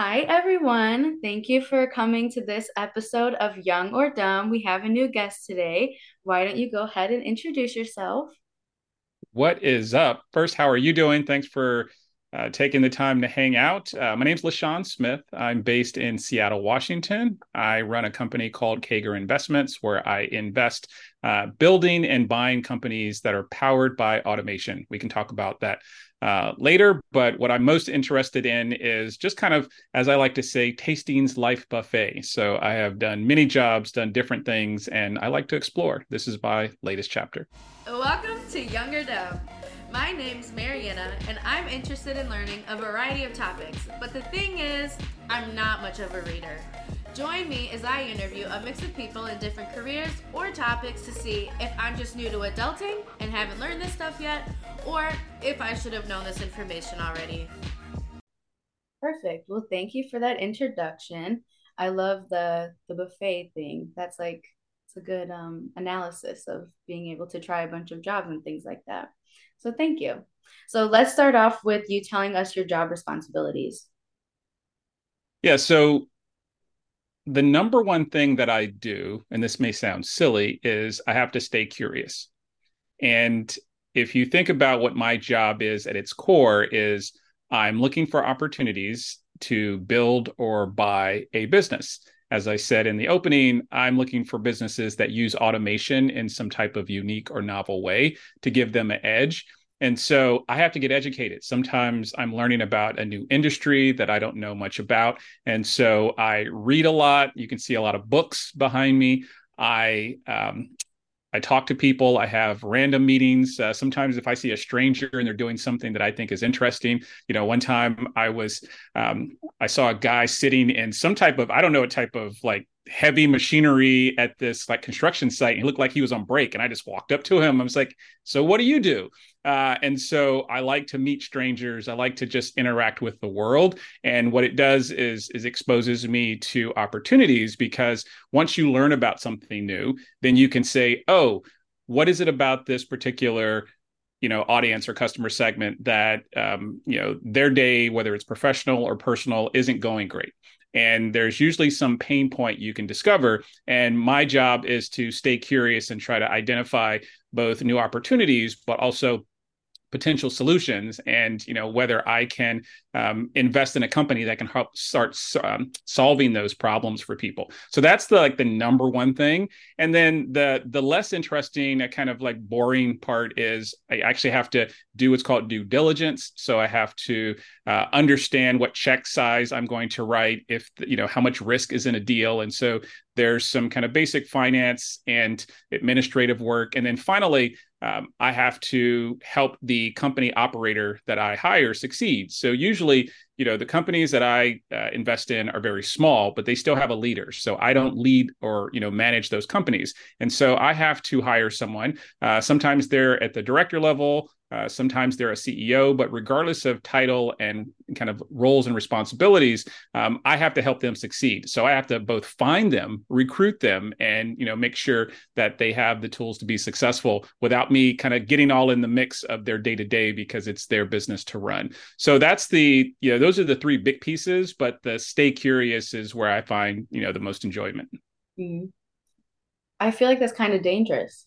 Hi, everyone. Thank you for coming to this episode of Young or Dumb. We have a new guest today. Why don't you go ahead and introduce yourself? What is up? First, how are you doing? Thanks for taking the time to hang out. My name's LaShawn Smith. I'm based in Seattle, Washington. I run a company called CAGR Investments, where I invest building and buying companies that are powered by automation. We can talk about that later, but what I'm most interested in is just kind of, as I like to say, tastings life buffet. So I have done many jobs, done different things, and I like to explore. This is my latest chapter. Welcome to Young or Dumb. My name's Marianna, and I'm interested in learning a variety of topics, but the thing is, I'm not much of a reader. Join me as I interview a mix of people in different careers or topics to see if I'm just new to adulting and haven't learned this stuff yet, or if I should have known this information already. Perfect. Well, thank you for that introduction. I love the buffet thing. That's like, it's a good analysis of being able to try a bunch of jobs and things like that. So thank you. So let's start off with you telling us your job responsibilities. Yeah, so the number one thing that I do, and this may sound silly, is I have to stay curious. And if you think about what my job is at its core, is I'm looking for opportunities to build or buy a business. As I said in the opening, I'm looking for businesses that use automation in some type of unique or novel way to give them an edge. And so I have to get educated. Sometimes I'm learning about a new industry that I don't know much about. And so I read a lot. You can see a lot of books behind me. I talk to people. I have random meetings. Sometimes if I see a stranger and they're doing something that I think is interesting, you know, one time I was, I saw a guy sitting in some type of, I don't know, a type of like heavy machinery at this like construction site. And he looked like he was on break. And I just walked up to him. I was like, so what do you do? And so I like to meet strangers. I like to just interact with the world. And what it does is exposes me to opportunities, because once you learn about something new, then you can say, oh, what is it about this particular, you know, audience or customer segment that, you know, their day, whether it's professional or personal, isn't going great. And there's usually some pain point you can discover. And my job is to stay curious and try to identify both new opportunities, but also potential solutions. And, you know, whether I can invest in a company that can help start solving those problems for people. So that's the, like, the number one thing. And then the less interesting, kind of like boring part is I actually have to do what's called due diligence. So I have to understand what check size I'm going to write, if, you know, how much risk is in a deal. And so there's some kind of basic finance and administrative work. And then finally, I have to help the company operator that I hire succeed. So usually, you know, the companies that I invest in are very small, but they still have a leader. So I don't lead or, you know, manage those companies. And so I have to hire someone. Sometimes they're at the director level. Sometimes they're a CEO, but regardless of title and kind of roles and responsibilities, I have to help them succeed. So I have to both find them, recruit them, and, you know, make sure that they have the tools to be successful without me kind of getting all in the mix of their day-to-day, because it's their business to run. So that's the, you know, those are the three big pieces, but the stay curious is where I find, you know, the most enjoyment. Mm-hmm. I feel like that's kind of dangerous.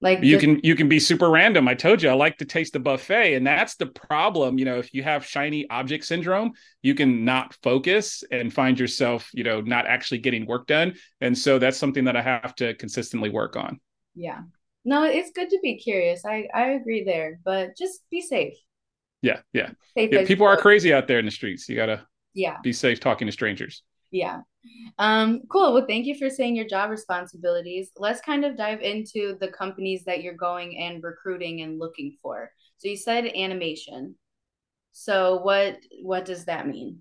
Like you can be super random. I told you, I like to taste the buffet, and that's the problem. You know, if you have shiny object syndrome, you can not focus and find yourself, you know, not actually getting work done. And so that's something that I have to consistently work on. Yeah, no, it's good to be curious. I agree there, but just be safe. Yeah. Yeah, people are crazy out there in the streets. You gotta be safe talking to strangers. Yeah. Cool. Well, thank you for saying your job responsibilities. Let's kind of dive into the companies that you're going and recruiting and looking for. So you said animation. So what does that mean?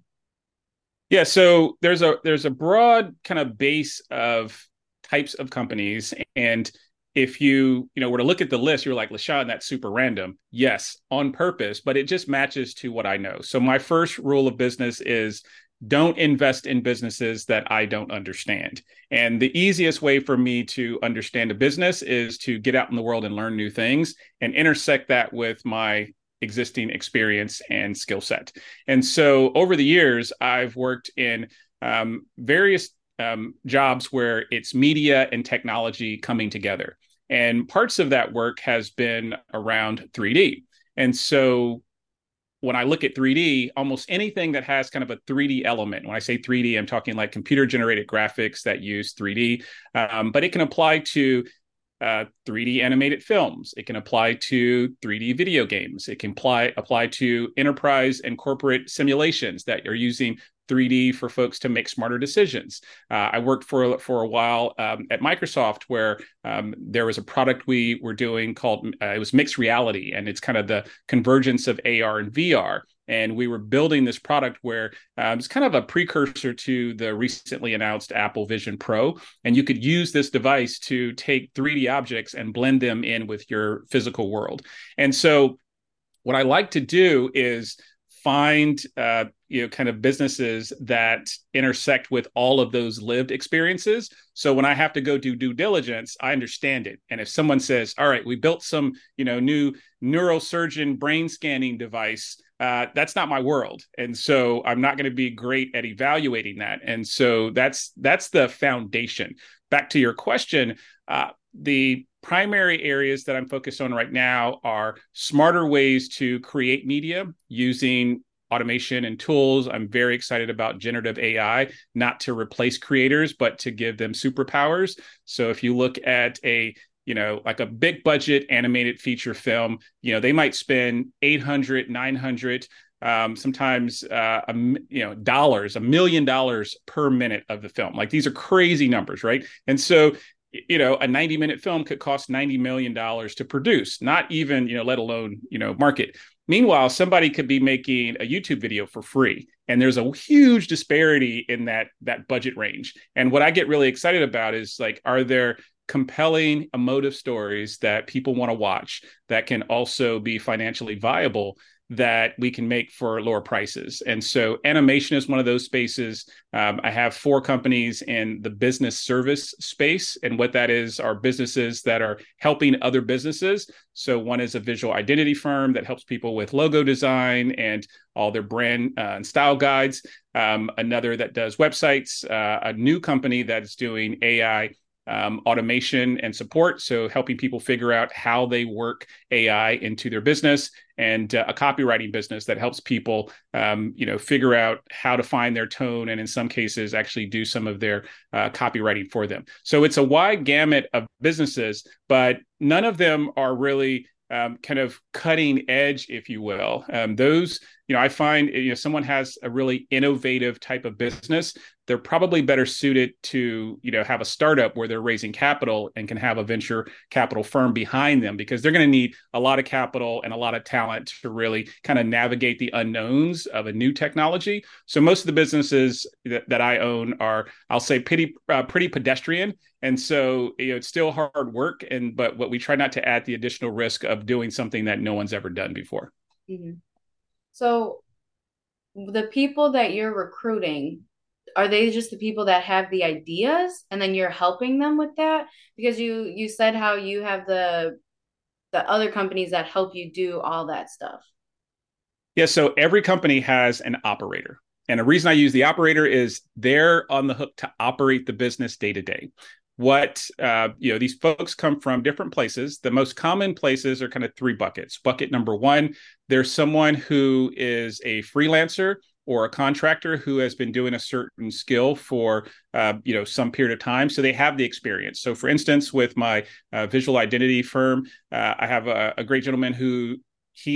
Yeah. So there's a broad kind of base of types of companies. And if you were to look at the list, you're like, LaShawn, that's super random. Yes, on purpose, but it just matches to what I know. So my first rule of business is, don't invest in businesses that I don't understand. And the easiest way for me to understand a business is to get out in the world and learn new things and intersect that with my existing experience and skill set. And so over the years, I've worked in various jobs where it's media and technology coming together. And parts of that work has been around 3D. And so when I look at 3D, almost anything that has kind of a 3D element, when I say 3D, I'm talking like computer-generated graphics that use 3D, but it can apply to 3D animated films. It can apply to 3D video games. It can apply to enterprise and corporate simulations that are using 3D for folks to make smarter decisions. I worked for a while at Microsoft where there was a product we were doing called, it was Mixed Reality, and it's kind of the convergence of AR and VR. And we were building this product where it's kind of a precursor to the recently announced Apple Vision Pro. And you could use this device to take 3D objects and blend them in with your physical world. And so what I like to do is find kind of businesses that intersect with all of those lived experiences. So when I have to go do due diligence, I understand it. And if someone says, all right, we built some, new neurosurgeon brain scanning device, that's not my world. And so I'm not going to be great at evaluating that. And so that's the foundation. Back to your question, the primary areas that I'm focused on right now are smarter ways to create media using automation and tools. I'm very excited about generative AI, not to replace creators, but to give them superpowers. So if you look at like a big budget animated feature film, they might spend $800, $900, sometimes, $1 million per minute of the film. Like these are crazy numbers, right? And so a 90-minute film could cost $90 million to produce, not even, let alone, market. Meanwhile, somebody could be making a YouTube video for free. And there's a huge disparity in that budget range. And what I get really excited about is like, are there compelling, emotive stories that people want to watch that can also be financially viable that we can make for lower prices? And so animation is one of those spaces. I have 4 companies in the business service space. And what that is are businesses that are helping other businesses. So one is a visual identity firm that helps people with logo design and all their brand and style guides. Another that does websites, a new company that's doing AI automation and support. So helping people figure out how they work AI into their business, and a copywriting business that helps people, figure out how to find their tone and in some cases actually do some of their copywriting for them. So it's a wide gamut of businesses, but none of them are really kind of cutting edge, if you will. Those, I find, someone has a really innovative type of business, they're probably better suited to, have a startup where they're raising capital and can have a venture capital firm behind them, because they're going to need a lot of capital and a lot of talent to really kind of navigate the unknowns of a new technology. So most of the businesses that I own are, I'll say, pretty pedestrian. And so, it's still hard work. But what we try not to add the additional risk of doing something that no one's ever done before. Mm-hmm. So the people that you're recruiting, are they just the people that have the ideas and then you're helping them with that? Because you said how you have the other companies that help you do all that stuff. Yeah. So every company has an operator. And the reason I use the operator is they're on the hook to operate the business day to day. What, these folks come from different places. The most common places are kind of 3 buckets. Bucket number 1, there's someone who is a freelancer or a contractor who has been doing a certain skill for, some period of time. So they have the experience. So for instance, with my visual identity firm, I have a great gentleman who he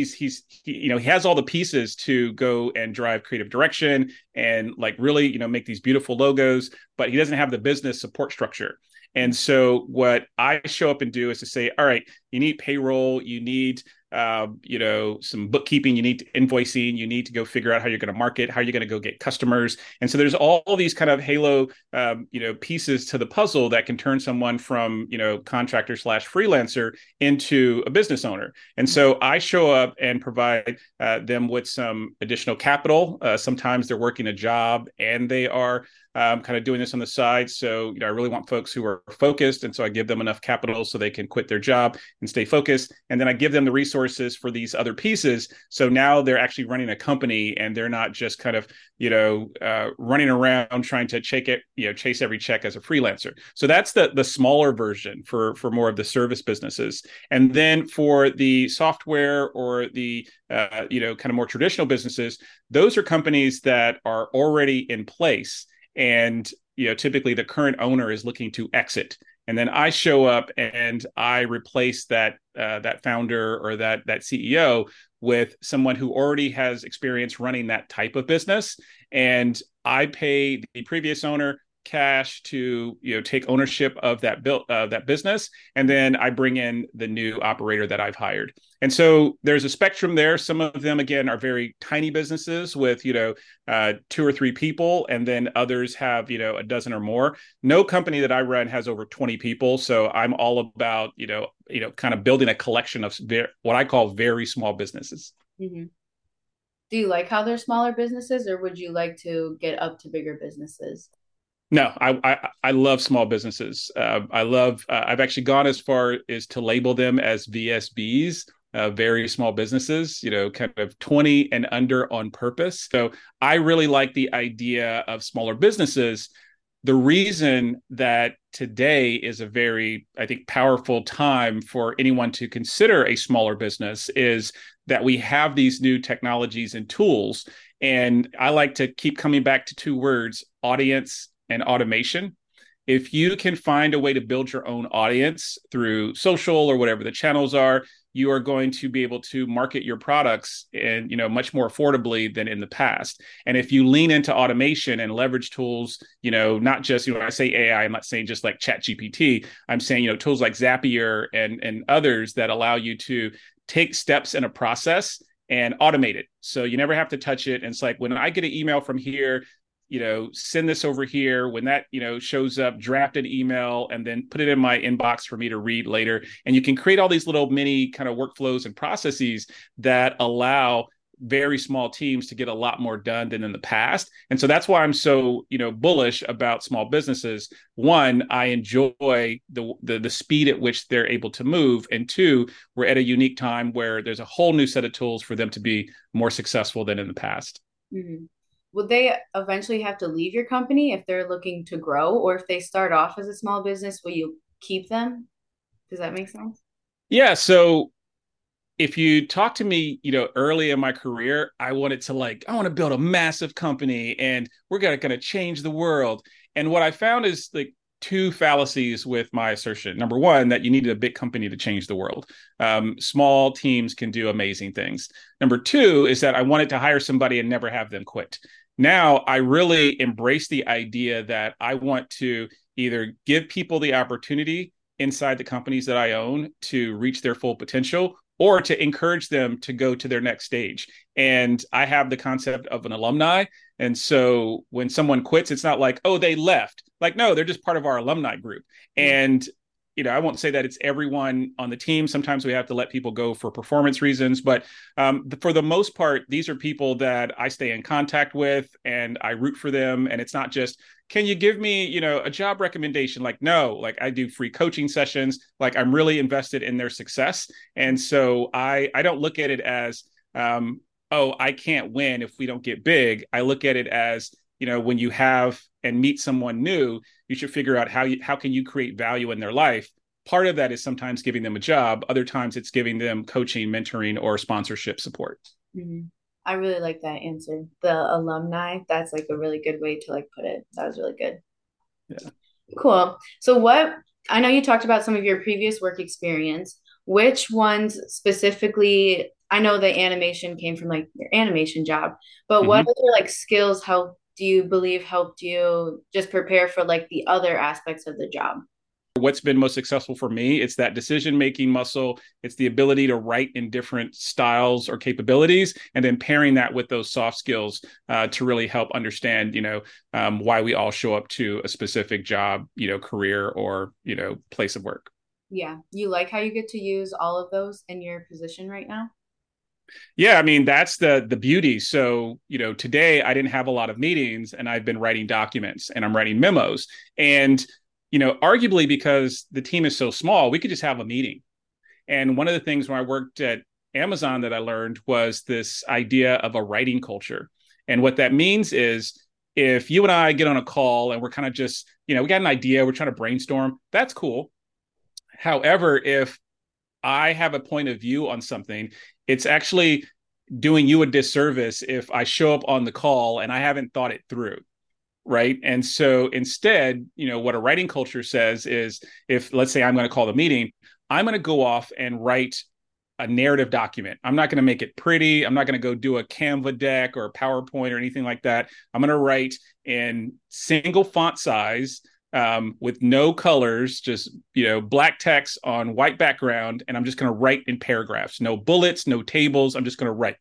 has all the pieces to go and drive creative direction and like really, make these beautiful logos, but he doesn't have the business support structure. And so what I show up and do is to say, all right, you need payroll, you need, some bookkeeping, you need invoicing, you need to go figure out how you're going to market, how you're going to go get customers. And so there's all these kind of halo, pieces to the puzzle that can turn someone from, contractor/freelancer into a business owner. And so I show up and provide them with some additional capital. Sometimes they're working a job and they are kind of doing this on the side. So, I really want folks who are focused. And so I give them enough capital so they can quit their job and stay focused. And then I give them the resources resources for these other pieces. So now they're actually running a company, and they're not just kind of, running around trying to chase every check as a freelancer. So that's the smaller version for more of the service businesses. And then for the software or the, kind of more traditional businesses, those are companies that are already in place. And, typically the current owner is looking to exit. And then I show up and I replace that founder or that CEO with someone who already has experience running that type of business. And I pay the previous owner cash to take ownership of that business. And then I bring in the new operator that I've hired. And so there's a spectrum there. Some of them, again, are very tiny businesses with 2 or 3 people. And then others have 12 or more. No company that I run has over 20 people. So I'm all about kind of building a collection of what I call very small businesses. Mm-hmm. Do you like how they're smaller businesses, or would you like to get up to bigger businesses? No, I love small businesses. I've actually gone as far as to label them as VSBs, very small businesses, kind of 20 and under on purpose. So I really like the idea of smaller businesses. The reason that today is a very, I think, powerful time for anyone to consider a smaller business is that we have these new technologies and tools. And I like to keep coming back to two words: audience and automation. If you can find a way to build your own audience through social or whatever the channels are, you are going to be able to market your products and much more affordably than in the past. And if you lean into automation and leverage tools, not just when I say AI, I'm not saying just like ChatGPT. I'm saying tools like Zapier and others that allow you to take steps in a process and automate it. So you never have to touch it. And it's like when I get an email from here, send this over here. When that, shows up, draft an email and then put it in my inbox for me to read later. And you can create all these little mini kind of workflows and processes that allow very small teams to get a lot more done than in the past. And so that's why I'm so, bullish about small businesses. One, I enjoy the speed at which they're able to move. And two, we're at a unique time where there's a whole new set of tools for them to be more successful than in the past. Mm-hmm. Would they eventually have to leave your company if they're looking to grow, or if they start off as a small business, will you keep them? Does that make sense? Yeah. So if you talk to me, early in my career, I want to build a massive company and we're going to change the world. And what I found is like two fallacies with my assertion. Number one, that you needed a big company to change the world. Small teams can do amazing things. Number two is that I wanted to hire somebody and never have them quit. Now, I really embrace the idea that I want to either give people the opportunity inside the companies that I own to reach their full potential, or to encourage them to go to their next stage. And I have the concept of an alumni. And so when someone quits, it's not like, oh, they left. Like, no, they're just part of our alumni group. And, I won't say that it's everyone on the team. Sometimes we have to let people go for performance reasons. But for the most part, these are people that I stay in contact with and I root for them. And it's not just, can you give me, a job recommendation? Like, no, like I do free coaching sessions. Like I'm really invested in their success. And so I don't look at it as, I can't win if we don't get big. I look at it as, when you have and meet someone new, you should figure out how can you create value in their life. Part of that is sometimes giving them a job. Other times it's giving them coaching, mentoring, or sponsorship support. Mm-hmm. I really like that answer. The alumni, that's like a really good way to like put it. That was really good. Yeah. Cool. So I know you talked about some of your previous work experience, which ones specifically, I know the animation came from like your animation job, but what other like skills do you believe helped you just prepare for like the other aspects of the job? What's been most successful for me, it's that decision-making muscle. It's the ability to write in different styles or capabilities, and then pairing that with those soft skills to really help understand, why we all show up to a specific job, career or, place of work. Yeah. You like how you get to use all of those in your position right now? Yeah, I mean, that's the beauty. So, today I didn't have a lot of meetings and I've been writing documents and I'm writing memos. And arguably because the team is so small, we could just have a meeting. And one of the things when I worked at Amazon that I learned was this idea of a writing culture. And what that means is if you and I get on a call and we're kind of just, you know, we got an idea, we're trying to brainstorm, that's cool. However, if I have a point of view on something, it's actually doing you a disservice if I show up on the call and I haven't thought it through. Right. And so instead, you know, what a writing culture says is if, let's say I'm going to call the meeting, I'm going to go off and write a narrative document. I'm not going to make it pretty. I'm not going to go do a Canva deck or a PowerPoint or anything like that. I'm going to write in single font size with no colors, just, you know, black text on white background. And I'm just going to write in paragraphs, no bullets, no tables. I'm just going to write.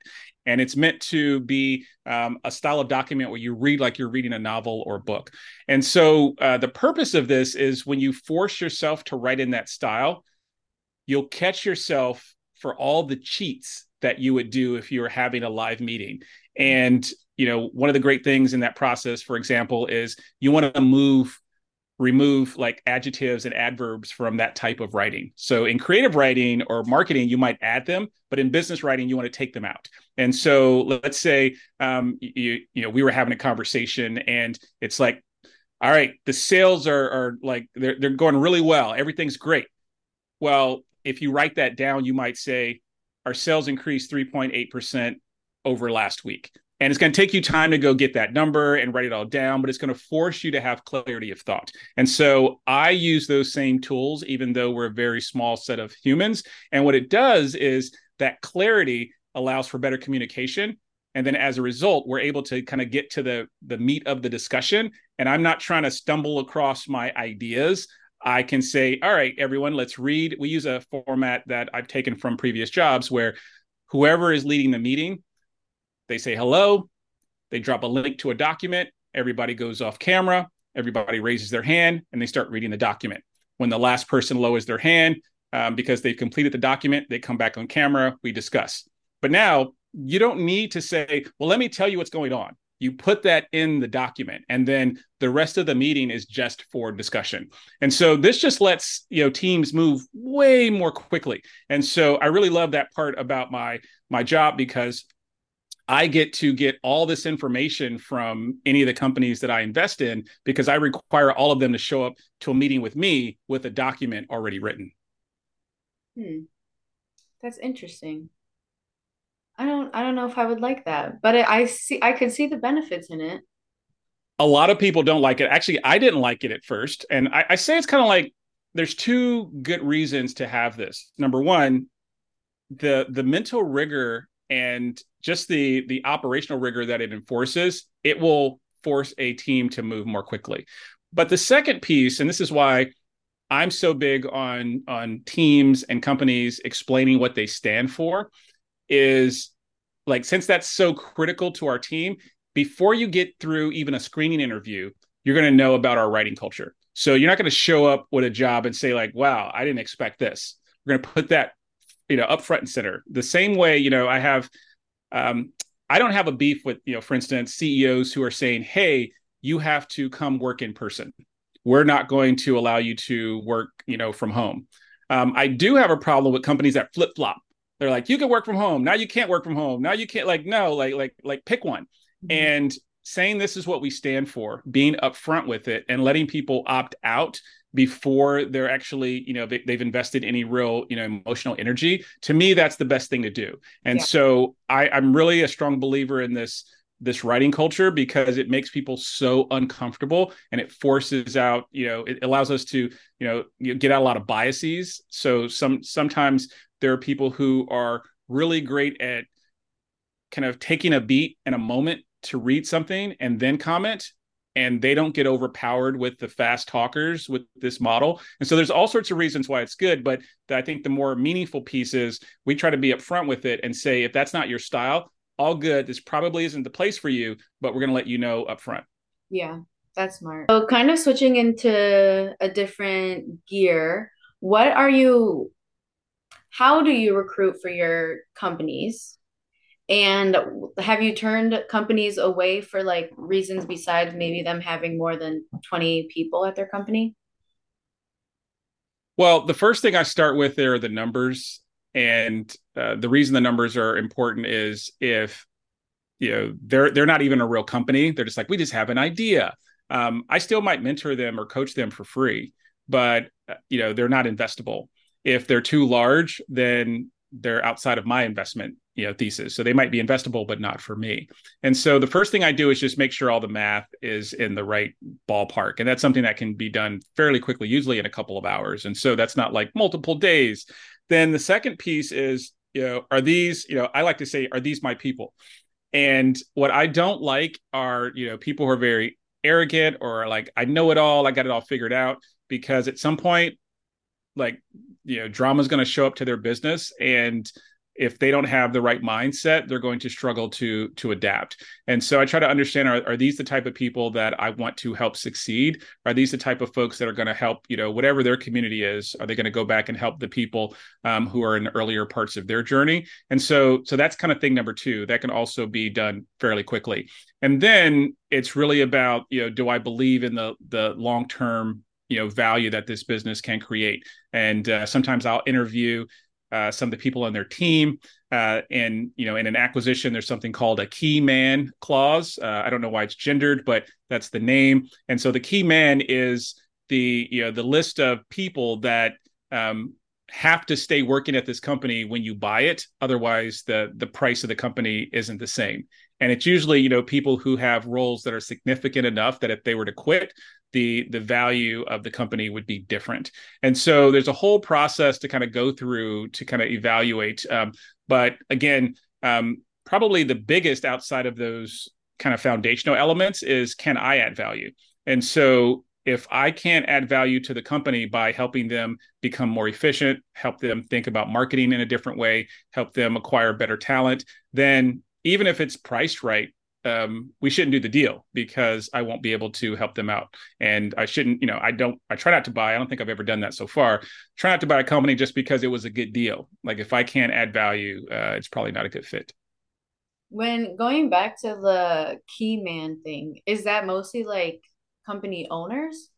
And it's meant to be a style of document where you read like you're reading a novel or a book. And so the purpose of this is when you force yourself to write in that style, you'll catch yourself for all the cheats that you would do if you were having a live meeting. And, you know, one of the great things in that process, for example, is you want to remove like adjectives and adverbs from that type of writing. So in creative writing or marketing, you might add them, but in business writing, you want to take them out. And so let's say, you know, we were having a conversation and it's like, all right, the sales are like, they're going really well. Everything's great. Well, if you write that down, you might say our sales increased 3.8% over last week. And it's going to take you time to go get that number and write it all down, but it's going to force you to have clarity of thought. And so I use those same tools, even though we're a very small set of humans. And what it does is that clarity allows for better communication. And then as a result, we're able to kind of get to the meat of the discussion. And I'm not trying to stumble across my ideas. I can say, all right, everyone, let's read. We use a format that I've taken from previous jobs where whoever is leading the meeting, they say hello, they drop a link to a document, everybody goes off camera, everybody raises their hand, and they start reading the document. When the last person lowers their hand, because they've completed the document, they come back on camera, we discuss. But now you don't need to say, well, let me tell you what's going on. You put that in the document, and then the rest of the meeting is just for discussion. And so this just lets, you know, teams move way more quickly. And so I really love that part about my job because I get to get all this information from any of the companies that I invest in because I require all of them to show up to a meeting with me with a document already written. That's interesting. I don't know if I would like that, but I could see the benefits in it. A lot of people don't like it. Actually, I didn't like it at first. And I say it's kind of like there's two good reasons to have this. Number one, the mental rigor and just the operational rigor that it enforces, it will force a team to move more quickly. But the second piece, and this is why I'm so big on teams and companies explaining what they stand for, is like, since that's so critical to our team, before you get through even a screening interview, you're going to know about our writing culture. So you're not going to show up with a job and say like, wow, I didn't expect this. We're going to put that, you know, up front and center. The same way, you know, I have, I don't have a beef with, you know, for instance, CEOs who are saying, hey, you have to come work in person. We're not going to allow you to work, you know, from home. I do have a problem with companies that flip-flop. They're like, you can work from home. Now you can't work from home. Now you can't, like, no, like pick one. Mm-hmm. And saying this is what we stand for, being upfront with it and letting people opt out before they're actually, you know, they've invested any real, you know, emotional energy. To me, that's the best thing to do. And so I'm really a strong believer in this writing culture because it makes people so uncomfortable and it forces out, you know, it allows us to, you know, get out a lot of biases. So sometimes there are people who are really great at kind of taking a beat and a moment to read something and then comment, and they don't get overpowered with the fast talkers with this model. And so there's all sorts of reasons why it's good, but I think the more meaningful piece is we try to be upfront with it and say, if that's not your style, all good. This probably isn't the place for you, but we're going to let you know up front. Yeah, that's smart. So kind of switching into a different gear, how do you recruit for your companies? And have you turned companies away for like reasons besides maybe them having more than 20 people at their company? Well, the first thing I start with there are the numbers. And the reason the numbers are important is if, you know, they're not even a real company. They're just like, we just have an idea. I still might mentor them or coach them for free, but, you know, they're not investable. If they're too large, then they're outside of my investment, you know, thesis. So they might be investable, but not for me. And so the first thing I do is just make sure all the math is in the right ballpark. And that's something that can be done fairly quickly, usually in a couple of hours. And so that's not like multiple days. Then the second piece is, you know, are these, you know, I like to say, are these my people? And what I don't like are, you know, people who are very arrogant or like, I know it all, I got it all figured out, because at some point, like, you know, drama is going to show up to their business. And if they don't have the right mindset, they're going to struggle to adapt. And so I try to understand, are these the type of people that I want to help succeed? Are these the type of folks that are going to help, you know, whatever their community is, are they going to go back and help the people who are in earlier parts of their journey? And so that's kind of thing number two. That can also be done fairly quickly. And then it's really about, you know, do I believe in the long-term, you know, value that this business can create? And sometimes I'll interview some of the people on their team. And, you know, in an acquisition, there's something called a key man clause. I don't know why it's gendered, but that's the name. And so the key man is the, you know, the list of people that have to stay working at this company when you buy it. Otherwise, the price of the company isn't the same. And it's usually, you know, people who have roles that are significant enough that if they were to quit, the value of the company would be different. And so there's a whole process to kind of go through to kind of evaluate. But again, probably the biggest outside of those kind of foundational elements is, can I add value? And so if I can't add value to the company by helping them become more efficient, help them think about marketing in a different way, help them acquire better talent, then even if it's priced right, we shouldn't do the deal, because I won't be able to help them out. And I shouldn't, you know, I try not to buy. I don't think I've ever done that so far. Try not to buy a company just because it was a good deal. Like, if I can't add value, it's probably not a good fit. When going back to the key man thing, is that mostly like company owners?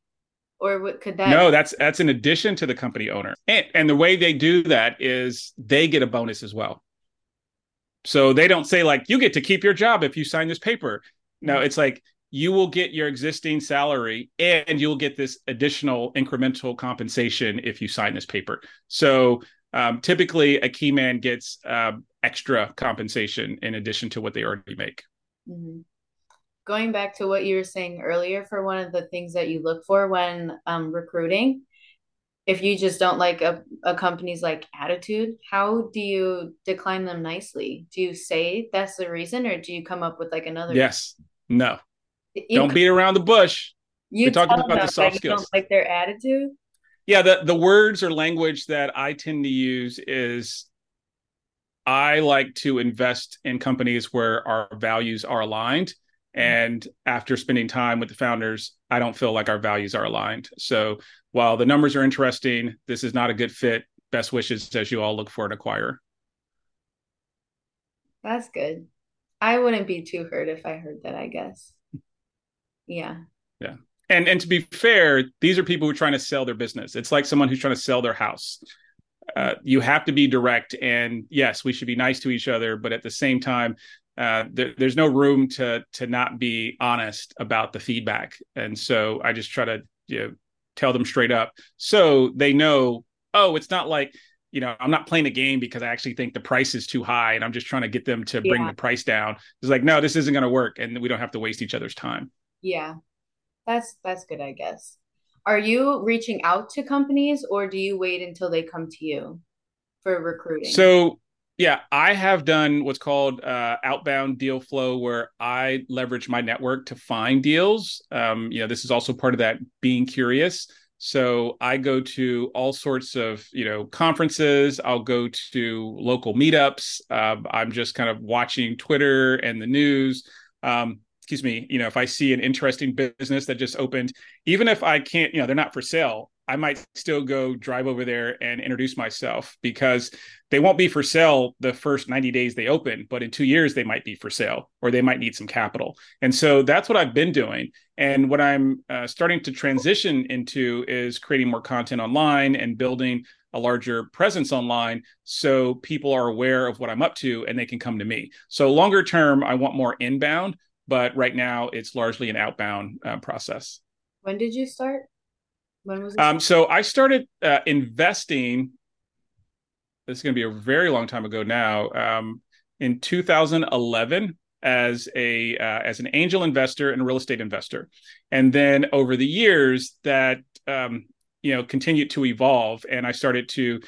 Or what could that? No, that's in addition to the company owner. And the way they do that is they get a bonus as well. So they don't say like, you get to keep your job if you sign this paper. No, it's like, you will get your existing salary and you'll get this additional incremental compensation if you sign this paper. So typically a key man gets extra compensation in addition to what they already make. Mm-hmm. Going back to what you were saying earlier, for one of the things that you look for when recruiting, if you just don't like a company's like attitude, how do you decline them nicely? Do you say that's the reason, or do you come up with like another? Yes. Reason? No. Don't beat around the bush. We're talking about the soft skills. You don't like their attitude? Yeah. The words or language that I tend to use is, I like to invest in companies where our values are aligned. And after spending time with the founders, I don't feel like our values are aligned. So while the numbers are interesting, this is not a good fit. Best wishes as you all look for an acquirer. That's good. I wouldn't be too hurt if I heard that, I guess. Yeah. Yeah. And to be fair, these are people who are trying to sell their business. It's like someone who's trying to sell their house. You have to be direct. And yes, we should be nice to each other. But at the same time, there's no room to not be honest about the feedback. And so I just try to, you know, tell them straight up so they know, oh, it's not like, you know, I'm not playing a game because I actually think the price is too high and I'm just trying to get them to bring the price down. It's like, no, this isn't going to work. And we don't have to waste each other's time. Yeah, that's good, I guess. Are you reaching out to companies, or do you wait until they come to you for recruiting? So yeah, I have done what's called outbound deal flow, where I leverage my network to find deals. You know, this is also part of that being curious. So I go to all sorts of, you know, conferences. I'll go to local meetups. I'm just kind of watching Twitter and the news. You know, if I see an interesting business that just opened, even if I can't, you know, they're not for sale, I might still go drive over there and introduce myself, because they won't be for sale the first 90 days they open, but in 2 years they might be for sale, or they might need some capital. And so that's what I've been doing. And what I'm starting to transition into is creating more content online and building a larger presence online so people are aware of what I'm up to and they can come to me. So longer term, I want more inbound, but right now it's largely an outbound process. When did you start? When was it? So I started investing, this is going to be a very long time ago now, in 2011 as an angel investor and a real estate investor. And then over the years that, continued to evolve. And I started to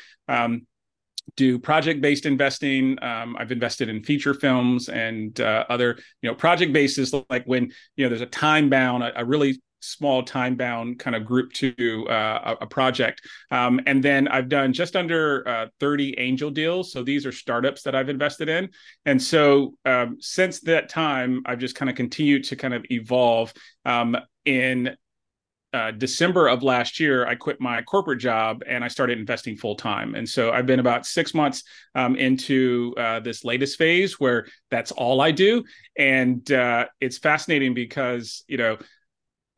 do project-based investing. I've invested in feature films and other, project bases, like when, there's a time-bound, a really small time-bound kind of group to a project. And then I've done just under 30 angel deals. So these are startups that I've invested in. And so since that time, I've just kind of continued to kind of evolve. In December of last year, I quit my corporate job and I started investing full time. And so I've been about 6 months into this latest phase where that's all I do. And it's fascinating because,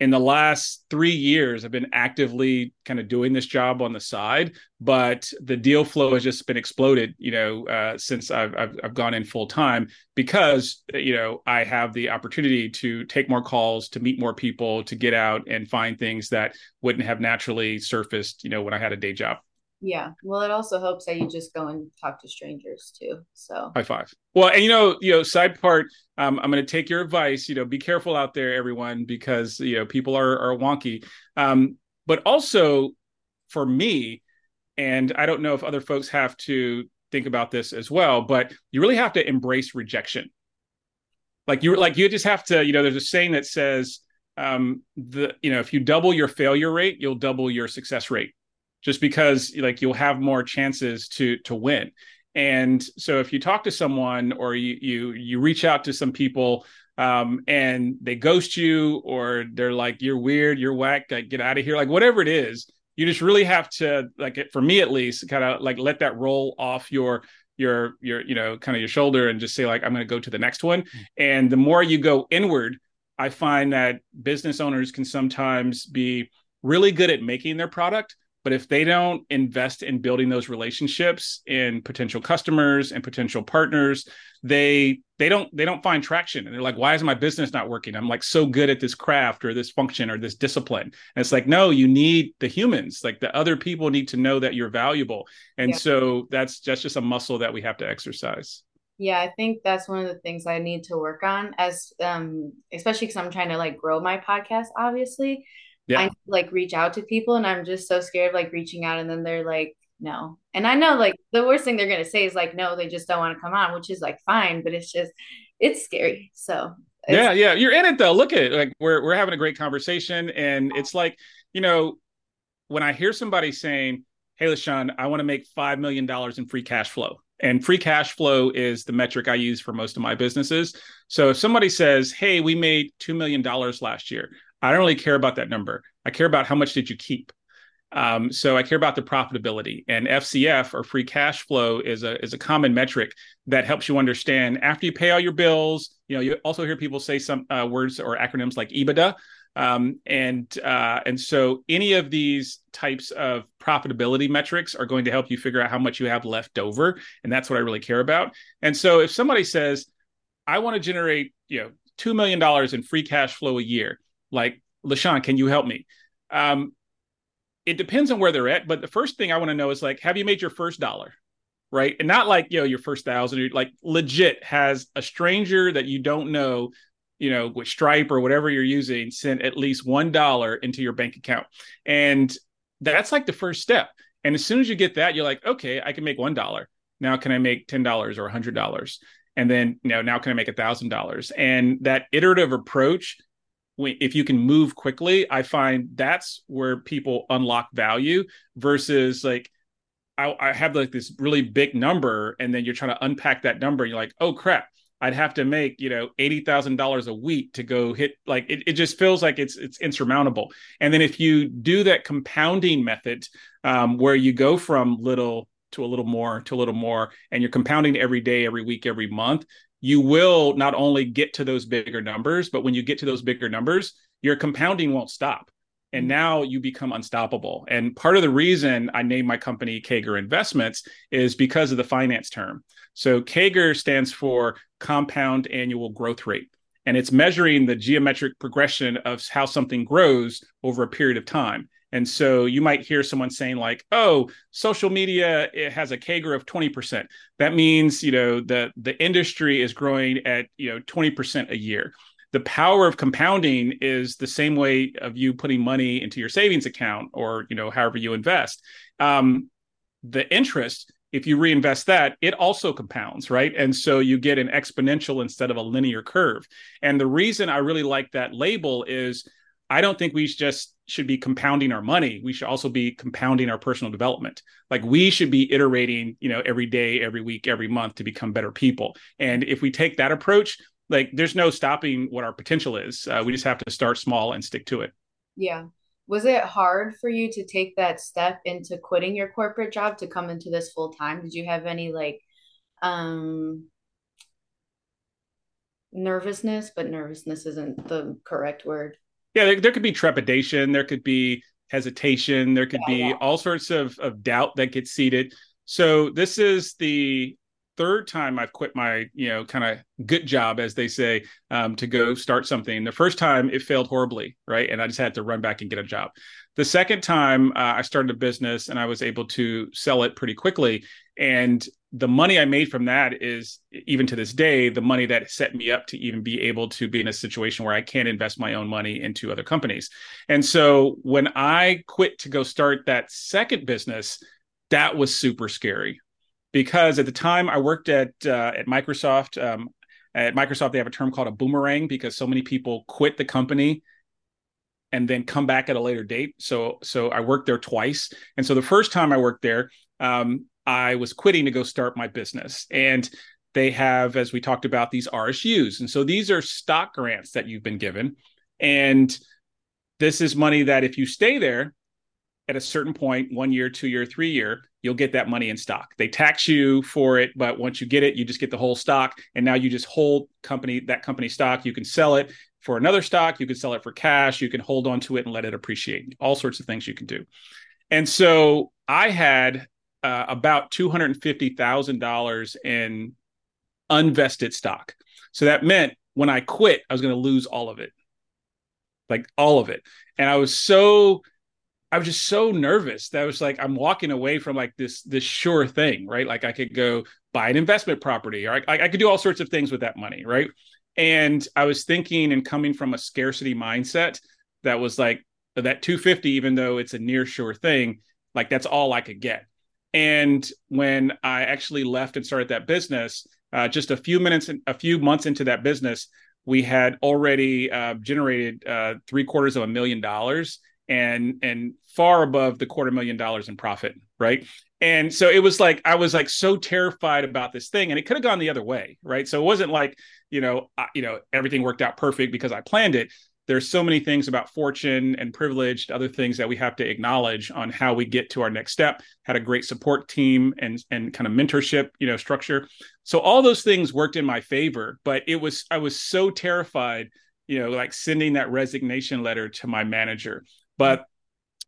in the last 3 years, I've been actively kind of doing this job on the side, but the deal flow has just been exploded, since I've gone in full time because, I have the opportunity to take more calls, to meet more people, to get out and find things that wouldn't have naturally surfaced, when I had a day job. Yeah. Well, it also helps that you just go and talk to strangers too. So high five. Well, and side part, I'm going to take your advice, be careful out there, everyone, because, people are wonky. But also for me, and I don't know if other folks have to think about this as well, but you really have to embrace rejection. Like you just have to, there's a saying that says, if you double your failure rate, you'll double your success rate. Just because you'll have more chances to win. And so if you talk to someone or you reach out to some people and they ghost you or they're like, you're weird, you're whack, get out of here, whatever it is, you just really have to, for me at least, kind of let that roll off your shoulder and just say I'm going to go to the next one. And the more you go inward, I find that business owners can sometimes be really good at making their product, but if they don't invest in building those relationships in potential customers and potential partners, they don't find traction. And they're like, why is my business not working? I'm so good at this craft or this function or this discipline. And it's no, you need the humans, the other people need to know that you're valuable. And so that's just a muscle that we have to exercise. Yeah, I think that's one of the things I need to work on as especially because I'm trying to grow my podcast, obviously. Yeah. I reach out to people and I'm just so scared of reaching out and then they're no. And I know the worst thing they're going to say is no, they just don't want to come on, which is fine, but it's just, it's scary. So yeah. You're in it though. Look at it. We're having a great conversation and it's when I hear somebody saying, hey, LaShawn, I want to make $5 million in free cash flow. And free cash flow is the metric I use for most of my businesses. So if somebody says, hey, we made $2 million last year, I don't really care about that number. I care about how much did you keep. So I care about the profitability, and FCF or free cash flow is a common metric that helps you understand after you pay all your bills. You also hear people say some words or acronyms like EBITDA. And so any of these types of profitability metrics are going to help you figure out how much you have left over. And that's what I really care about. And so if somebody says, I want to generate, $2 million in free cash flow a year, LaShawn, can you help me? It depends on where they're at. But the first thing I want to know is have you made your first dollar? Right. And not your first $1,000, legit has a stranger that you don't know, with Stripe or whatever you're using, sent at least $1 into your bank account. And that's the first step. And as soon as you get that, you're okay, I can make $1. Now can I make $10 or $100? And then now can I make $1,000? And that iterative approach, if you can move quickly, I find that's where people unlock value versus I have this really big number and then you're trying to unpack that number. And you're oh crap, I'd have to make, $80,000 a week to go hit it just feels it's insurmountable. And then if you do that compounding method where you go from little to a little more to a little more and you're compounding every day, every week, every month, you will not only get to those bigger numbers, but when you get to those bigger numbers, your compounding won't stop. And now you become unstoppable. And part of the reason I named my company CAGR Investments is because of the finance term. So CAGR stands for compound annual growth rate. And it's measuring the geometric progression of how something grows over a period of time. And so you might hear someone saying like, oh, social media, it has a CAGR of 20%. That means, you know, the industry is growing at, 20% a year. The power of compounding is the same way of you putting money into your savings account or, however you invest. The interest, if you reinvest that, it also compounds, right? And so you get an exponential instead of a linear curve. And the reason I really like that label is I don't think we just should be compounding our money. We should also be compounding our personal development. Like we should be iterating, every day, every week, every month to become better people. And if we take that approach, like there's no stopping what our potential is. We just have to start small and stick to it. Yeah. Was it hard for you to take that step into quitting your corporate job to come into this full time? Did you have any nervousness, but nervousness isn't the correct word. Yeah. There could be trepidation. There could be hesitation. There could be all sorts of doubt that gets seeded. So this is the third time I've quit my, kind of good job, as they say, to go start something. The first time it failed horribly, right? And I just had to run back and get a job. The second time I started a business and I was able to sell it pretty quickly. And the money I made from that is, even to this day, the money that set me up to even be able to be in a situation where I can invest my own money into other companies. And so when I quit to go start that second business, that was super scary. Because at the time I worked at Microsoft. At Microsoft, they have a term called a boomerang because so many people quit the company and then come back at a later date. So I worked there twice. And so the first time I worked there, I was quitting to go start my business. And they have, as we talked about, these RSUs. And so these are stock grants that you've been given. And this is money that if you stay there, at a certain point, 1 year, 2 year, 3 year, you'll get that money in stock. They tax you for it, but once you get it, you just get the whole stock. And now you just hold that company stock. You can sell it for another stock. You can sell it for cash. You can hold on to it and let it appreciate. All sorts of things you can do. And so I had about $250,000 in unvested stock. So that meant when I quit, I was going to lose all of it, like all of it. And I was just so nervous that I was like, I'm walking away from like this sure thing, right? Like I could go buy an investment property or I could do all sorts of things with that money, right? And I was thinking and coming from a scarcity mindset that was like that 250, even though it's a near sure thing, like that's all I could get. And when I actually left and started that business, just a few months into that business, we had already generated $750,000. And far above the $250,000 in profit, right? And so it was like, I was like so terrified about this thing and it could have gone the other way, right? So it wasn't like, everything worked out perfect because I planned it. There's so many things about fortune and privilege, other things that we have to acknowledge on how we get to our next step. Had a great support team and kind of mentorship, structure. So all those things worked in my favor, but I was so terrified, like sending that resignation letter to my manager. But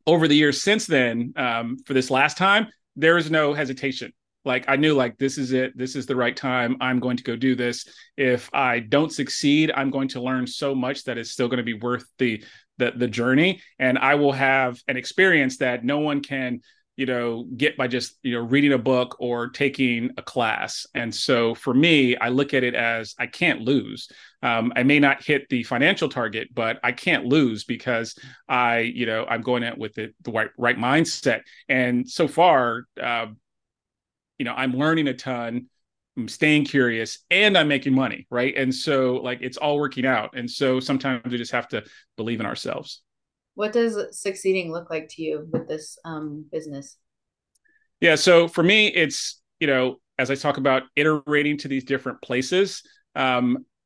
over the years since then, for this last time, there is no hesitation. Like I knew like, this is it. This is the right time. I'm going to go do this. If I don't succeed, I'm going to learn so much that it's still going to be worth the journey. And I will have an experience that no one can, get by just, reading a book or taking a class. And so for me, I look at it as I can't lose. I may not hit the financial target, but I can't lose because I'm going at with the right mindset. And so far, I'm learning a ton, I'm staying curious, and I'm making money. Right. And so like, it's all working out. And so sometimes we just have to believe in ourselves. What does succeeding look like to you with this business? Yeah. So for me, it's, as I talk about iterating to these different places,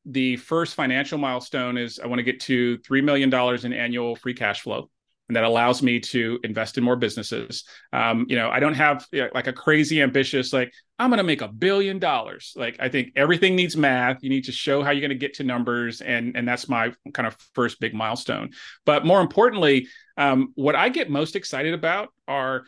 the first financial milestone is I want to get to $3 million in annual free cash flow. and that allows me to invest in more businesses. I don't have a crazy ambitious, I'm going to make $1 billion. I think everything needs math. You need to show how you're going to get to numbers. And that's my kind of first big milestone. But more importantly, what I get most excited about are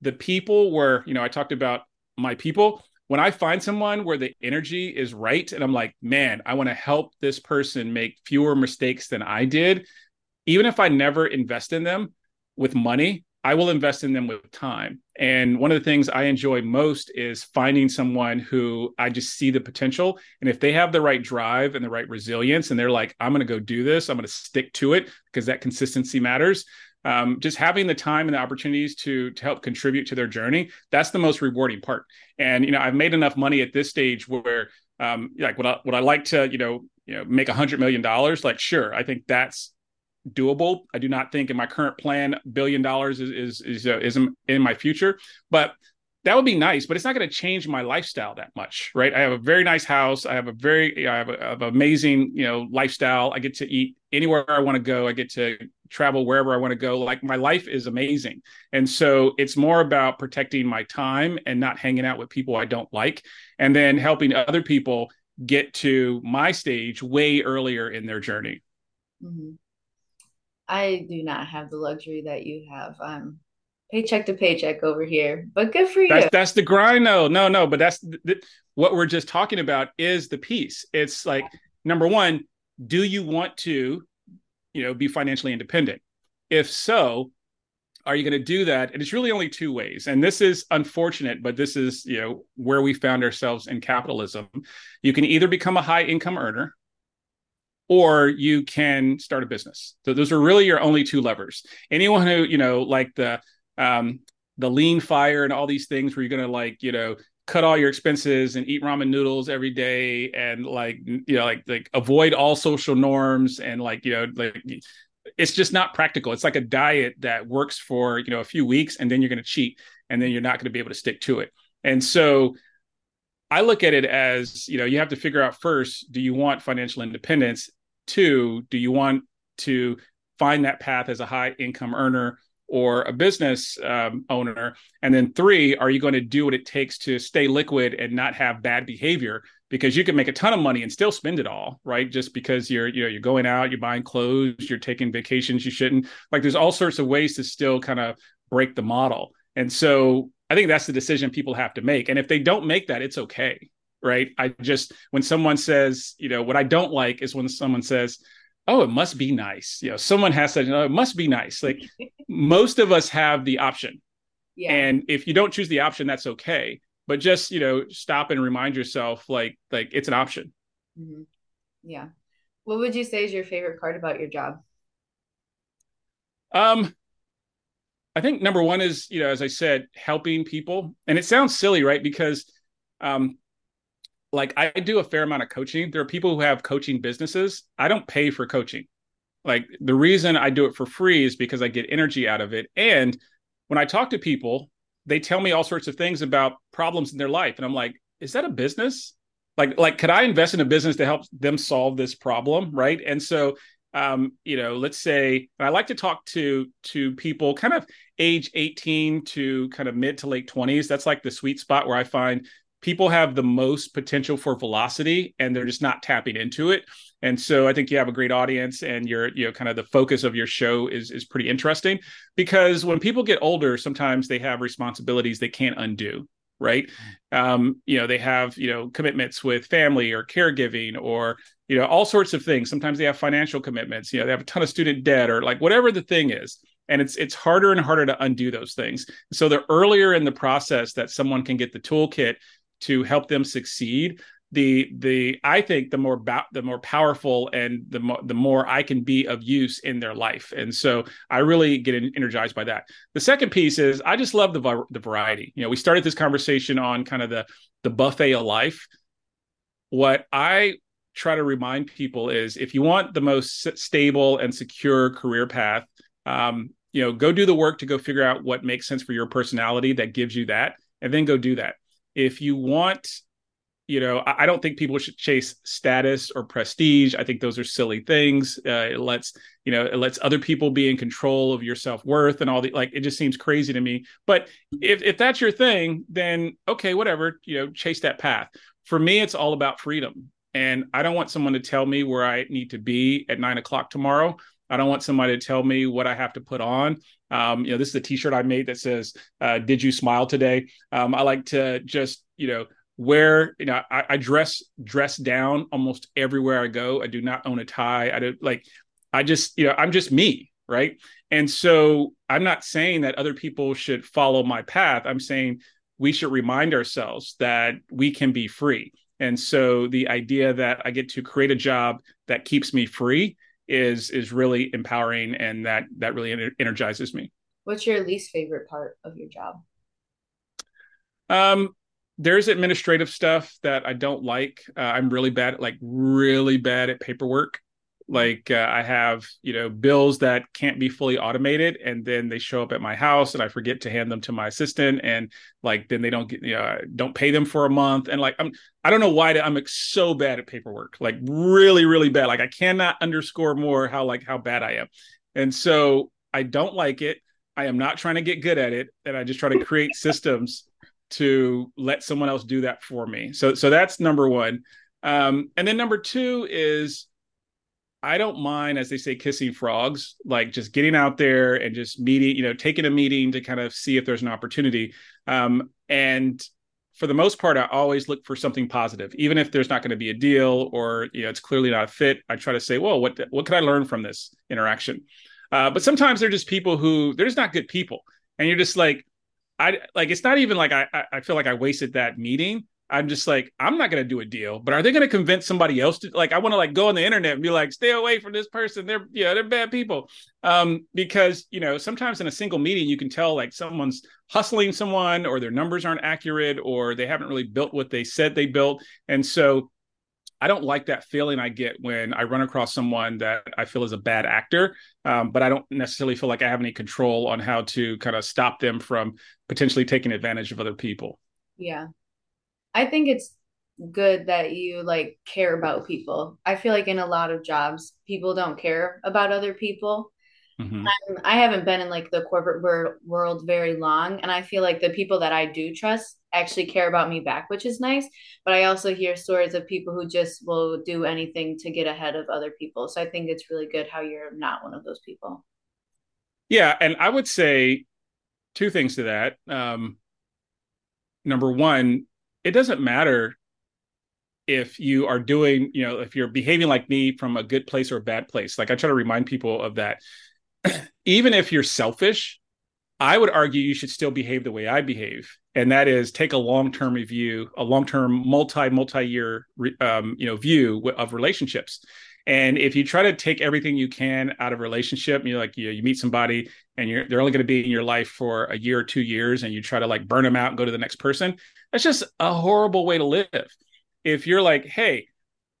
the people where, I talked about my people. When I find someone where the energy is right, and I'm like, man, I want to help this person make fewer mistakes than I did. Even if I never invest in them with money, I will invest in them with time. And one of the things I enjoy most is finding someone who I just see the potential. And if they have the right drive and the right resilience, and they're like, I'm going to go do this, I'm going to stick to it, because that consistency matters. Just having the time and the opportunities to help contribute to their journey, that's the most rewarding part. And, I've made enough money at this stage where would I like to, make $100 million? Sure. I think that's doable. I do not think in my current plan, $1 billion is in my future, but that would be nice, but it's not going to change my lifestyle that much, right? I have a very nice house. I have an amazing, lifestyle. I get to eat anywhere I want to go. I get to travel wherever I want to go. My life is amazing. And so it's more about protecting my time and not hanging out with people I don't like, and then helping other people get to my stage way earlier in their journey. Mm-hmm. I do not have the luxury that you have. Paycheck to paycheck over here, but good for you. That's the grind though. No, but that's what we're just talking about is the piece. It's number one, do you want to, be financially independent? If so, are you going to do that? And it's really only two ways. And this is unfortunate, but this is, where we found ourselves in capitalism. You can either become a high income earner, or you can start a business. So those are really your only two levers. Anyone who, the lean fire and all these things where you're going to cut all your expenses and eat ramen noodles every day and avoid all social norms and it's just not practical. It's like a diet that works for, a few weeks, and then you're going to cheat, and then you're not going to be able to stick to it. And so I look at it as, you have to figure out first, do you want financial independence? Two, do you want to find that path as a high income earner or a business owner? And then three, are you going to do what it takes to stay liquid and not have bad behavior? Because you can make a ton of money and still spend it all, right? Just because you're going out, you're buying clothes, you're taking vacations you shouldn't. There's all sorts of ways to still kind of break the model. And so I think that's the decision people have to make. And if they don't make that, it's okay, right? When someone says, what I don't like is when someone says, oh, it must be nice. Someone has said, it must be nice. Most of us have the option. Yeah. And if you don't choose the option, that's okay. But just, stop and remind yourself, it's an option. Mm-hmm. Yeah. What would you say is your favorite part about your job? I think number one is, as I said, helping people. And it sounds silly, right? Because, I do a fair amount of coaching. There are people who have coaching businesses. I don't pay for coaching. The reason I do it for free is because I get energy out of it. And when I talk to people, they tell me all sorts of things about problems in their life. And I'm like, is that a business? Could I invest in a business to help them solve this problem? Right. And so, let's say I like to talk to people kind of age 18 to kind of mid to late 20s. That's the sweet spot where I find people have the most potential for velocity, and they're just not tapping into it. And so I think you have a great audience, and you're, kind of the focus of your show is pretty interesting, because when people get older, sometimes they have responsibilities they can't undo, right? They have, commitments with family or caregiving or, all sorts of things. Sometimes they have financial commitments, they have a ton of student debt or whatever the thing is. And it's harder and harder to undo those things. So the earlier in the process that someone can get the toolkit to help them succeed, I think the more powerful and the more I can be of use in their life. And so I really get energized by that. The second piece is I just love the variety. We started this conversation on kind of the buffet of life. What I try to remind people is if you want the most stable and secure career path, go do the work to go figure out what makes sense for your personality that gives you that, and then go do that. If you want You know, I don't think people should chase status or prestige. I think those are silly things. It lets other people be in control of your self-worth and all the, like, it just seems crazy to me. But if that's your thing, then okay, whatever, you know, chase that path. For me, it's all about freedom. And I don't want someone to tell me where I need to be at 9 o'clock tomorrow. I don't want somebody to tell me what I have to put on. This is a t-shirt I made that says, did you smile today? I like to just, I dress down almost everywhere I go. I do not own a tie. I'm just me, right? And so I'm not saying that other people should follow my path. I'm saying we should remind ourselves that we can be free. And so the idea that I get to create a job that keeps me free is really empowering, and that really energizes me. What's your least favorite part of your job? There's administrative stuff that I don't like. I'm really bad at paperwork. I have, bills that can't be fully automated, and then they show up at my house and I forget to hand them to my assistant. And then they don't get, don't pay them for a month. And I don't know why I'm so bad at paperwork, really, really bad. I cannot underscore more how bad I am. And so I don't like it. I am not trying to get good at it. And I just try to create systems to let someone else do that for me. So that's number one. And then number two is, I don't mind, as they say, kissing frogs, just getting out there and just meeting, taking a meeting to kind of see if there's an opportunity. And for the most part, I always look for something positive, even if there's not going to be a deal or, it's clearly not a fit. I try to say, well, what could I learn from this interaction? But sometimes they're just people who they're just not good people. And you're just it's not even I feel like I wasted that meeting. I'm just I'm not going to do a deal, but are they going to convince somebody else to I want to go on the internet and be stay away from this person. They're, they're bad people. Because, sometimes in a single meeting, you can tell someone's hustling someone, or their numbers aren't accurate, or they haven't really built what they said they built. And so I don't like that feeling I get when I run across someone that I feel is a bad actor, but I don't necessarily feel I have any control on how to kind of stop them from potentially taking advantage of other people. Yeah. I think it's good that you care about people. I feel in a lot of jobs, people don't care about other people. Mm-hmm. I haven't been in the corporate world very long. And I feel the people that I do trust actually care about me back, which is nice. But I also hear stories of people who just will do anything to get ahead of other people. So I think it's really good how you're not one of those people. Yeah. And I would say two things to that. Number one, it doesn't matter if you are doing, if you're behaving like me from a good place or a bad place. I try to remind people of that. Even if you're selfish, I would argue you should still behave the way I behave. And that is take a long-term review, a long-term multi-year, view of relationships. And if you try to take everything you can out of a relationship, you meet somebody and they're only going to be in your life for a year or 2 years, and you try to burn them out and go to the next person, that's just a horrible way to live. If you're hey,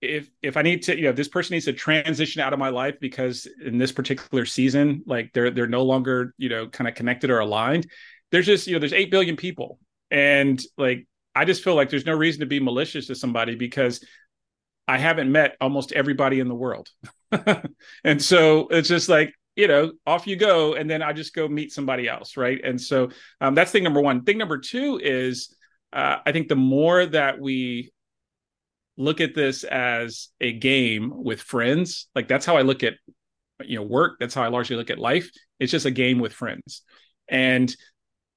if I need to, this person needs to transition out of my life because in this particular season, they're no longer, kind of connected or aligned. There's just, there's 8 billion people. And I just feel there's no reason to be malicious to somebody, because I haven't met almost everybody in the world. And so it's just off you go. And then I just go meet somebody else. Right. And so that's thing number one. Thing number two is I think the more that we look at this as a game with friends, that's how I look at, work. That's how I largely look at life. It's just a game with friends. And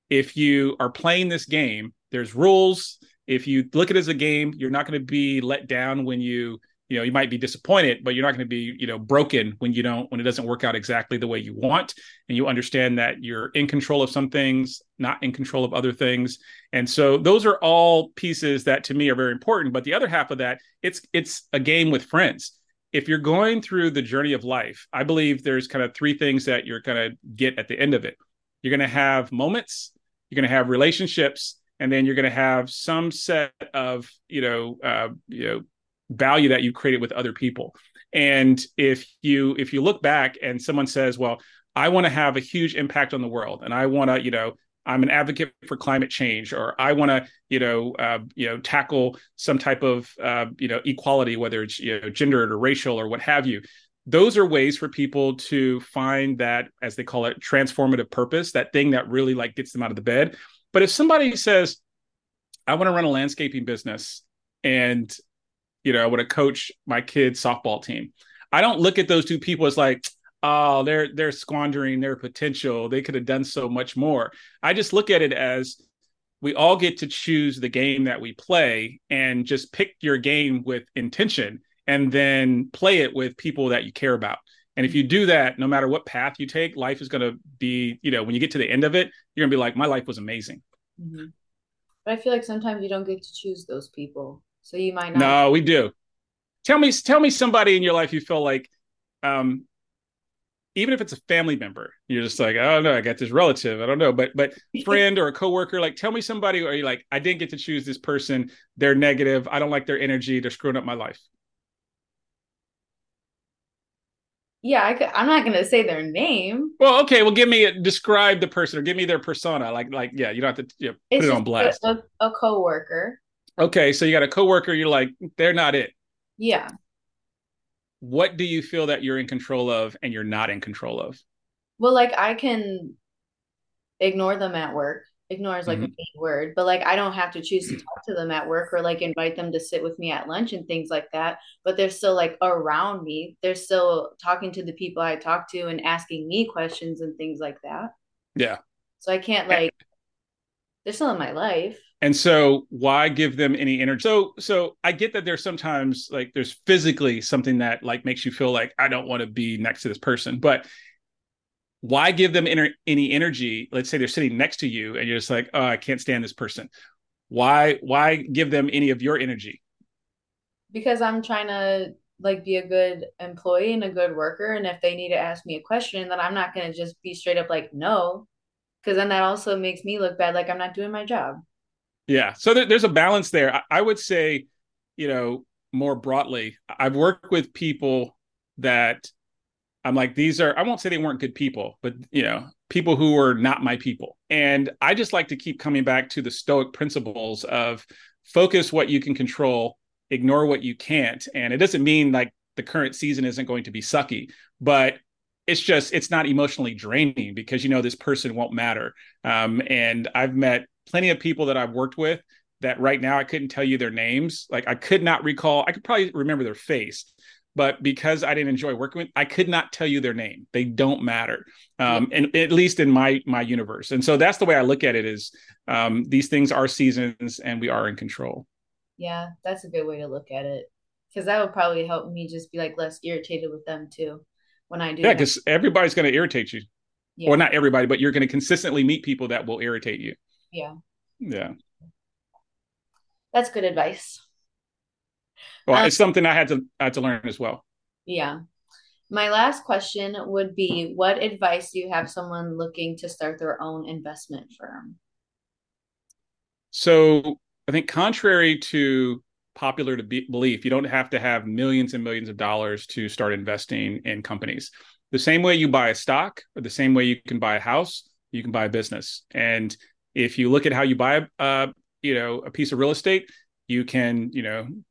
if you are playing this game, there's rules. If you look at it as a game, you're not going to be let down when you might be disappointed, but you're not going to be, broken when it doesn't work out exactly the way you want. And you understand that you're in control of some things, not in control of other things. And so those are all pieces that to me are very important. But the other half of that, it's a game with friends. If you're going through the journey of life, I believe there's kind of three things that you're going to get at the end of it. You're going to have moments, you're going to have relationships, and then you're going to have some set of, value that you created with other people. And if you look back and someone says, well, I want to have a huge impact on the world, and I want to, I'm an advocate for climate change, or I want to, tackle some type of, equality, whether it's, gendered or racial or what have you. Those are ways for people to find that, as they call it, transformative purpose, that thing that really like gets them out of the bed. But if somebody says, I want to run a landscaping business and, I want to coach my kids' softball team, I don't look at those two people as like, oh, they're squandering their potential. They could have done so much more. I just look at it as we all get to choose the game that we play, and just pick your game with intention and then play it with people that you care about. And if you do that, no matter what path you take, life is going to be, when you get to the end of it, you're going to be like, my life was amazing. Mm-hmm. But I feel like sometimes you don't get to choose those people. So you might not. No, we do. Tell me somebody in your life you feel like, even if it's a family member, you're just like, oh no, I got this relative, I don't know, but friend or a coworker, like tell me somebody, or you're like, I didn't get to choose this person. They're negative. I don't like their energy. They're screwing up my life. Yeah, I'm not going to say their name. Well, okay. Well, describe the person, or give me their persona. Like, yeah, you don't have to put it on blast. A coworker. Okay. So you got a coworker. You're like, they're not it. Yeah. What do you feel that you're in control of and you're not in control of? Well, like I can ignore them at work. Ignore is like a big word, but like I don't have to choose to talk to them at work or like invite them to sit with me at lunch and things like that. But they're still like around me. They're still talking to the people I talk to and asking me questions and things like that. Yeah. So I can't they're still in my life. And so why give them any energy? So I get that there's sometimes like there's physically something that like makes you feel like I don't want to be next to this person, but why give them any energy? Let's say they're sitting next to you and you're just like, oh, I can't stand this person. Why give them any of your energy? Because I'm trying to like be a good employee and a good worker. And if they need to ask me a question, then I'm not going to just be straight up like, no, because then that also makes me look bad. Like I'm not doing my job. Yeah. So there's a balance there. I would say, more broadly, I've worked with people that I'm like, I won't say they weren't good people, but, people who were not my people. And I just like to keep coming back to the Stoic principles of focus what you can control, ignore what you can't. And it doesn't mean like the current season isn't going to be sucky, but it's just, it's not emotionally draining because, this person won't matter. And I've met plenty of people that I've worked with that right now I couldn't tell you their names. Like I could not recall. I could probably remember their face, but because I didn't enjoy working with, I could not tell you their name. They don't matter. And at least in my universe. And so that's the way I look at it is these things are seasons and we are in control. Yeah, that's a good way to look at it. Because that would probably help me just be like less irritated with them too when I do. Yeah, because everybody's going to irritate you. Yeah. Or not everybody, but you're going to consistently meet people that will irritate you. Yeah. Yeah. That's good advice. Well, it's something I had to learn as well. Yeah. My last question would be, what advice do you have someone looking to start their own investment firm? So I think contrary to popular belief, you don't have to have millions and millions of dollars to start investing in companies. The same way you buy a stock or the same way you can buy a house, you can buy a business. And if you look at how you buy, a piece of real estate, you can,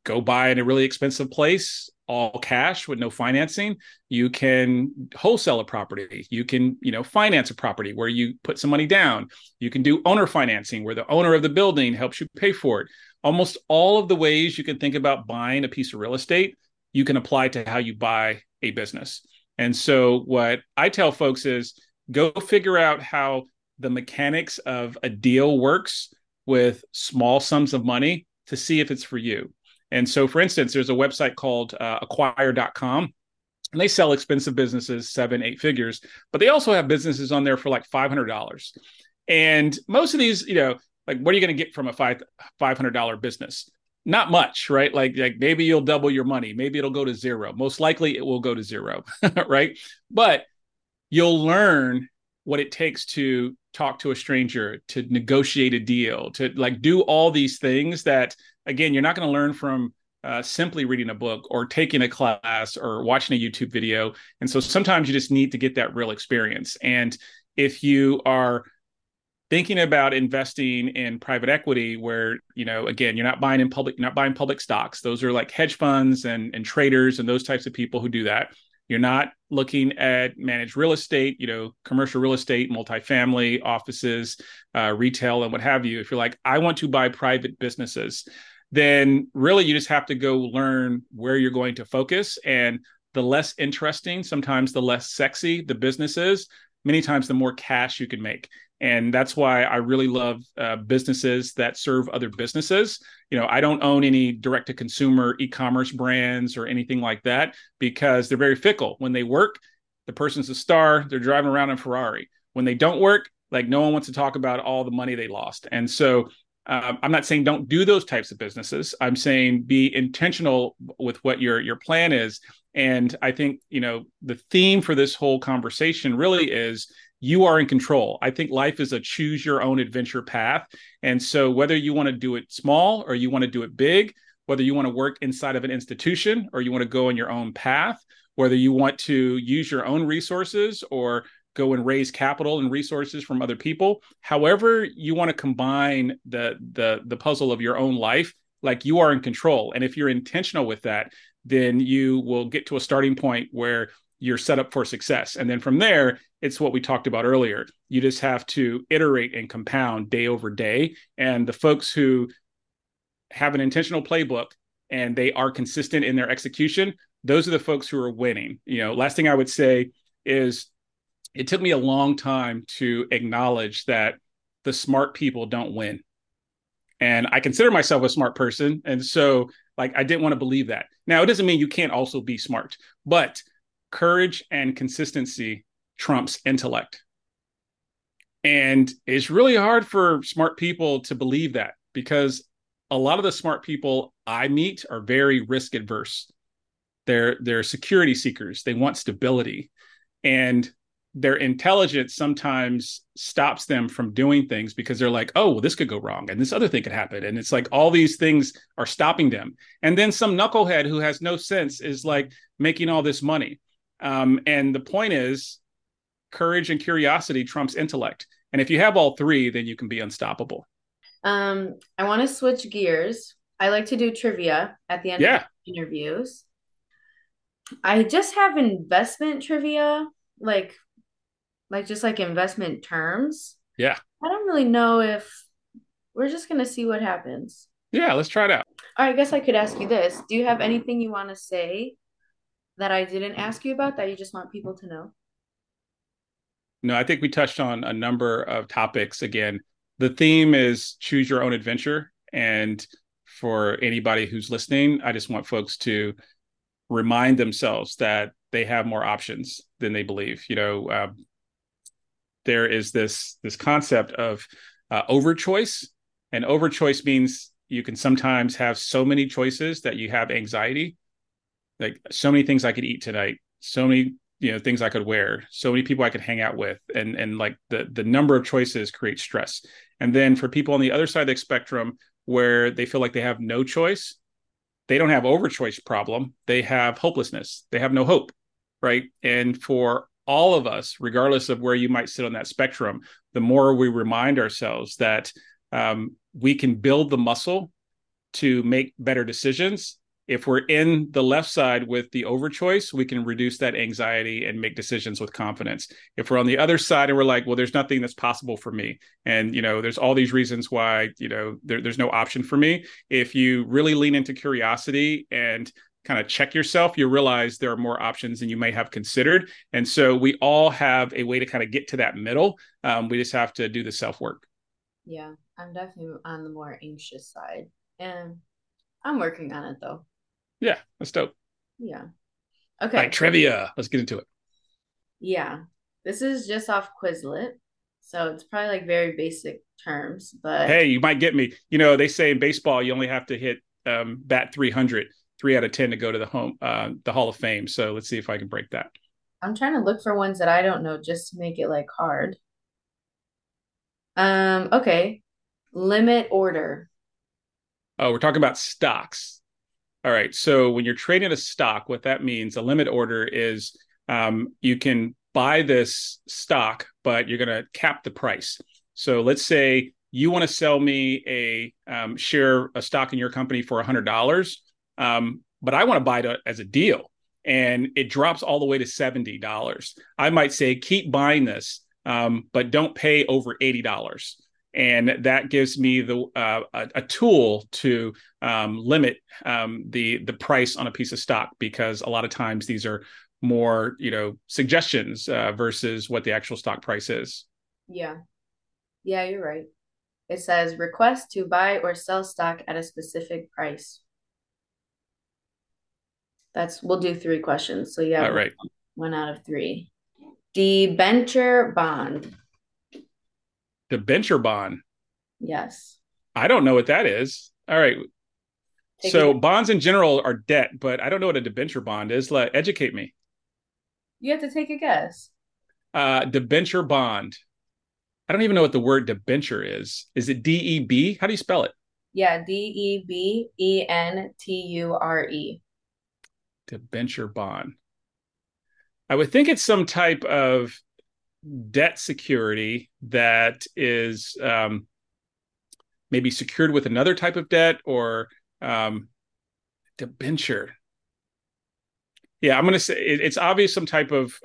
go buy in a really expensive place, all cash with no financing. You can wholesale a property. You can, finance a property where you put some money down. You can do owner financing where the owner of the building helps you pay for it. Almost all of the ways you can think about buying a piece of real estate, you can apply to how you buy a business. And so what I tell folks is go figure out how the mechanics of a deal works with small sums of money to see if it's for you. And so, for instance, there's a website called Acquire.com, and they sell expensive businesses, 7-8 figures, but they also have businesses on there for like $500. And most of these, like what are you going to get from a $500 business? Not much, right? Like maybe you'll double your money. Maybe it'll go to zero. Most likely it will go to zero, right? But you'll learn what it takes to talk to a stranger, to negotiate a deal, to like do all these things that, again, you're not going to learn from simply reading a book or taking a class or watching a YouTube video. And so sometimes you just need to get that real experience. And if you are thinking about investing in private equity where, you know, again, you're not buying public stocks. Those are like hedge funds and traders and those types of people who do that. You're not looking at managed real estate, you know, commercial real estate, multifamily, offices, retail, and what have you. If you're like, I want to buy private businesses, then really you just have to go learn where you're going to focus. And the less interesting, sometimes the less sexy the business is, many times the more cash you can make. And that's why I really love businesses that serve other businesses. You know, I don't own any direct-to-consumer e-commerce brands or anything like that because they're very fickle. When they work, the person's a star. They're driving around in a Ferrari. When they don't work, like no one wants to talk about all the money they lost. And so I'm not saying don't do those types of businesses. I'm saying be intentional with what your plan is. And I think, you know, the theme for this whole conversation really is you are in control. I think life is a choose your own adventure path. And so whether you want to do it small or you want to do it big, whether you want to work inside of an institution or you want to go on your own path, whether you want to use your own resources or go and raise capital and resources from other people, however you want to combine the puzzle of your own life, like you are in control. And if you're intentional with that, then you will get to a starting point where you're set up for success. And then from there, it's what we talked about earlier. You just have to iterate and compound day over day. And the folks who have an intentional playbook and they are consistent in their execution, those are the folks who are winning. You know, last thing I would say is it took me a long time to acknowledge that the smart people don't win. And I consider myself a smart person. And so like, I didn't want to believe that. Now, it doesn't mean you can't also be smart, but courage and consistency trumps intellect. And it's really hard for smart people to believe that because a lot of the smart people I meet are very risk adverse. They're security seekers. They want stability. And their intelligence sometimes stops them from doing things because they're like, oh, well, this could go wrong and this other thing could happen. And it's like all these things are stopping them. And then some knucklehead who has no sense is like making all this money. And the point is, courage and curiosity trumps intellect. And if you have all three, then you can be unstoppable. I want to switch gears. I like to do trivia at the end of interviews. I just have investment trivia, like investment terms. Yeah. I don't really know if we're just going to see what happens. Yeah, let's try it out. All right, I guess I could ask you this. Do you have anything you want to say that I didn't ask you about that you just want people to know? No, I think we touched on a number of topics. Again, the theme is choose your own adventure. And for anybody who's listening, I just want folks to remind themselves that they have more options than they believe. You know, there is this concept of overchoice, and overchoice means you can sometimes have so many choices that you have anxiety, like so many things I could eat tonight, so many, you know, things I could wear, so many people I could hang out with, and like the number of choices creates stress. And then for people on the other side of the spectrum where they feel like they have no choice, they don't have overchoice problem, they have hopelessness, they have no hope, right? And for all of us, regardless of where you might sit on that spectrum, the more we remind ourselves that we can build the muscle to make better decisions. If we're in the left side with the overchoice, we can reduce that anxiety and make decisions with confidence. If we're on the other side and we're like, well, there's nothing that's possible for me, and, you know, there's all these reasons why, you know, there's no option for me. If you really lean into curiosity and kind of check yourself, you realize there are more options than you may have considered. And so we all have a way to kind of get to that middle. We just have to do the self-work. Yeah, I'm definitely on the more anxious side. And I'm working on it though. Yeah, that's dope. Yeah. Okay. All right, trivia. Let's get into it. Yeah. This is just off Quizlet. So it's probably like very basic terms, but hey, you might get me. You know, they say in baseball, you only have to hit bat 300. 3 out of 10 to go to the Hall of Fame. So let's see if I can break that. I'm trying to look for ones that I don't know just to make it like hard. Okay. Limit order. Oh, we're talking about stocks. All right. So when you're trading a stock, what that means, a limit order is you can buy this stock, but you're going to cap the price. So let's say you want to sell me a stock in your company for $100, but I want to buy it as a deal, and it drops all the way to $70. I might say, keep buying this, but don't pay over $80. And that gives me a tool to limit the price on a piece of stock, because a lot of times these are more, suggestions versus what the actual stock price is. Yeah, you're right. It says request to buy or sell stock at a specific price. We'll do three questions. So yeah, right. One out of three. Debenture bond. Debenture bond. Yes. I don't know what that is. All right. So bonds in general are debt, but I don't know what a debenture bond is. Educate me. You have to take a guess. Debenture bond. I don't even know what the word debenture is. Is it D-E-B? How do you spell it? Yeah, D-E-B-E-N-T-U-R-E. Debenture bond. I would think it's some type of debt security that is maybe secured with another type of debt, or debenture. Yeah, I'm going to say it's obvious some type of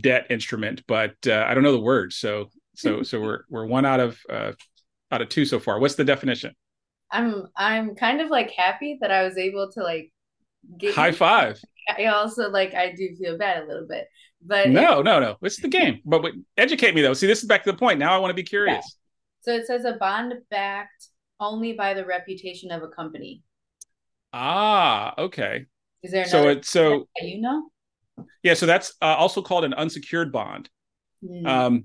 debt instrument, but I don't know the word. So we're one out of two so far. What's the definition? I'm kind of happy that I was able to get high five. I also I do feel bad a little bit, but no. It's the game. But educate me though. See, this is back to the point. Now I want to be curious. Yeah. So it says a bond backed only by the reputation of a company. Ah, okay. Is there Yeah, so that's also called an unsecured bond. Mm.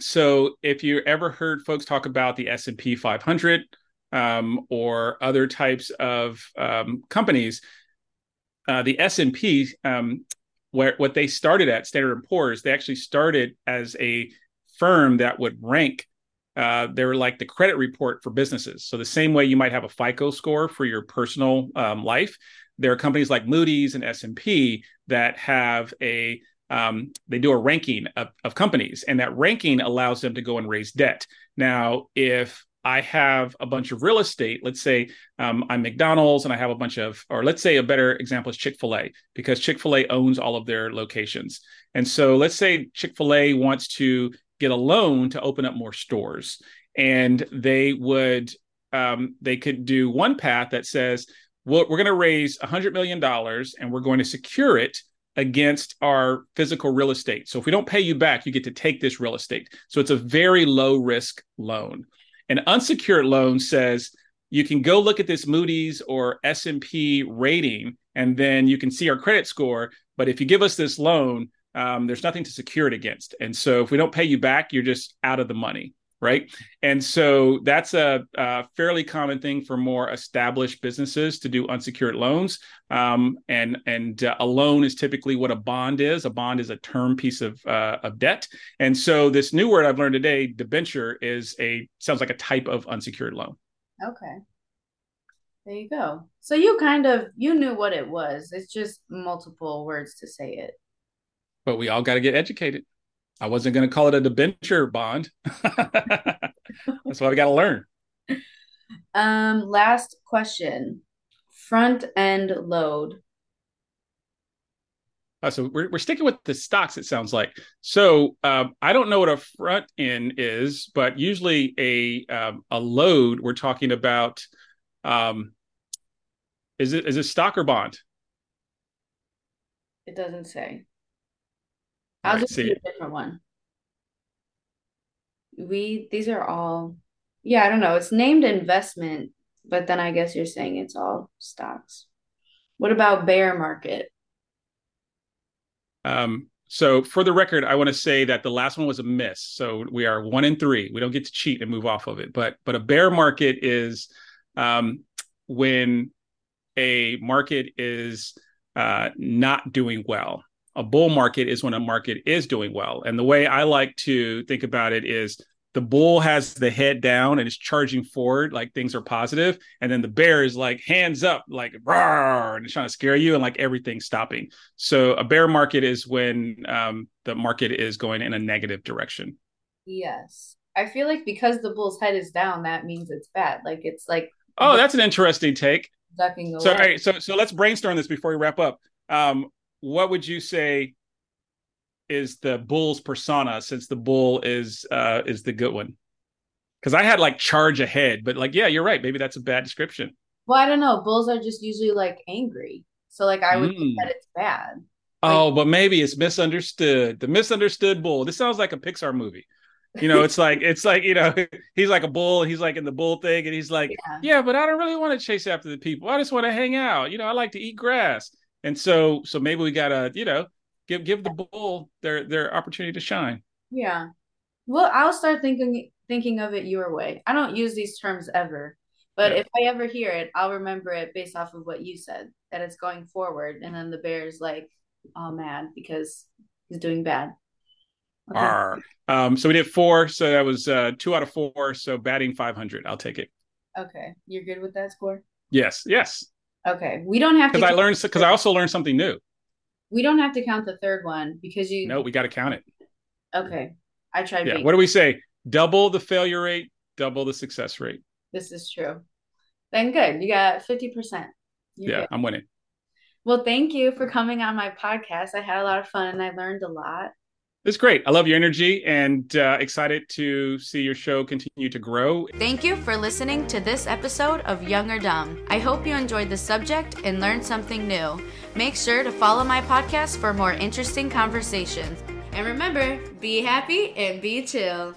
So if you ever heard folks talk about the S&P 500 or other types of companies, the S&P, what they started at, Standard & Poor's, they actually started as a firm that would rank. They were like the credit report for businesses. So the same way you might have a FICO score for your personal life, there are companies like Moody's and S&P that have they do a ranking of companies, and that ranking allows them to go and raise debt. Now, if I have a bunch of real estate, let's say I'm McDonald's and I have a bunch of, or let's say a better example is Chick-fil-A, because Chick-fil-A owns all of their locations. And so let's say Chick-fil-A wants to get a loan to open up more stores. And they could do one path that says, well, we're going to raise $100 million and we're going to secure it against our physical real estate. So if we don't pay you back, you get to take this real estate. So it's a very low risk loan. An unsecured loan says you can go look at this Moody's or S&P rating, and then you can see our credit score. But if you give us this loan, there's nothing to secure it against. And so if we don't pay you back, you're just out of the money, right? And so that's a fairly common thing for more established businesses to do unsecured loans. And a loan is typically what a bond is. A bond is a term piece of debt. And so this new word I've learned today, debenture, sounds like a type of unsecured loan. Okay. There you go. So you knew what it was. It's just multiple words to say it. But we all got to get educated. I wasn't going to call it a debenture bond. That's why we got to learn. Last question. Front end load. So we're sticking with the stocks, it sounds like. So I don't know what a front end is, but usually a load we're talking about. Is it stock or bond? It doesn't say. I'll just do a different one. These are all, I don't know. It's named investment, but then I guess you're saying it's all stocks. What about bear market? So for the record, I want to say that the last one was a miss. So we are 1 and 3. We don't get to cheat and move off of it. But a bear market is when a market is not doing well. A bull market is when a market is doing well. And the way I like to think about it is the bull has the head down and is charging forward, like things are positive. And then the bear is like hands up, like rawr, and it's trying to scare you and like everything's stopping. So a bear market is when the market is going in a negative direction. Yes. I feel like because the bull's head is down, that means it's bad. Like it's like, oh, that's an interesting take. Ducking away. So all right, so let's brainstorm this before we wrap up. What would you say is the bull's persona, since the bull is the good one? Because I had like charge ahead, but like, yeah, you're right. Maybe that's a bad description. Well, I don't know. Bulls are just usually like angry. So like I would think that it's bad. Like, oh, but maybe it's misunderstood. The misunderstood bull. This sounds like a Pixar movie. You know, it's like, you know, he's like a bull. He's like in the bull thing. And he's like, yeah, but I don't really want to chase after the people. I just want to hang out. You know, I like to eat grass. And so maybe we got to, you know, give the bull their opportunity to shine. Yeah. Well, I'll start thinking of it your way. I don't use these terms ever, but if I ever hear it, I'll remember it based off of what you said, that it's going forward. And then the bear's like, all mad because he's doing bad. Okay. So we did 4. So that was 2 out of 4. So batting 500. I'll take it. Okay. You're good with that score? Yes. Okay. We don't have to. Because I also learned something new. We don't have to count the third one because you. No, we got to count it. Okay. I tried. Yeah. What do we say? Double the failure rate, double the success rate. This is true. Then good. You got 50%. You're good. I'm winning. Well, thank you for coming on my podcast. I had a lot of fun and I learned a lot. It's great. I love your energy and excited to see your show continue to grow. Thank you for listening to this episode of Young or Dumb. I hope you enjoyed the subject and learned something new. Make sure to follow my podcast for more interesting conversations. And remember, be happy and be chill.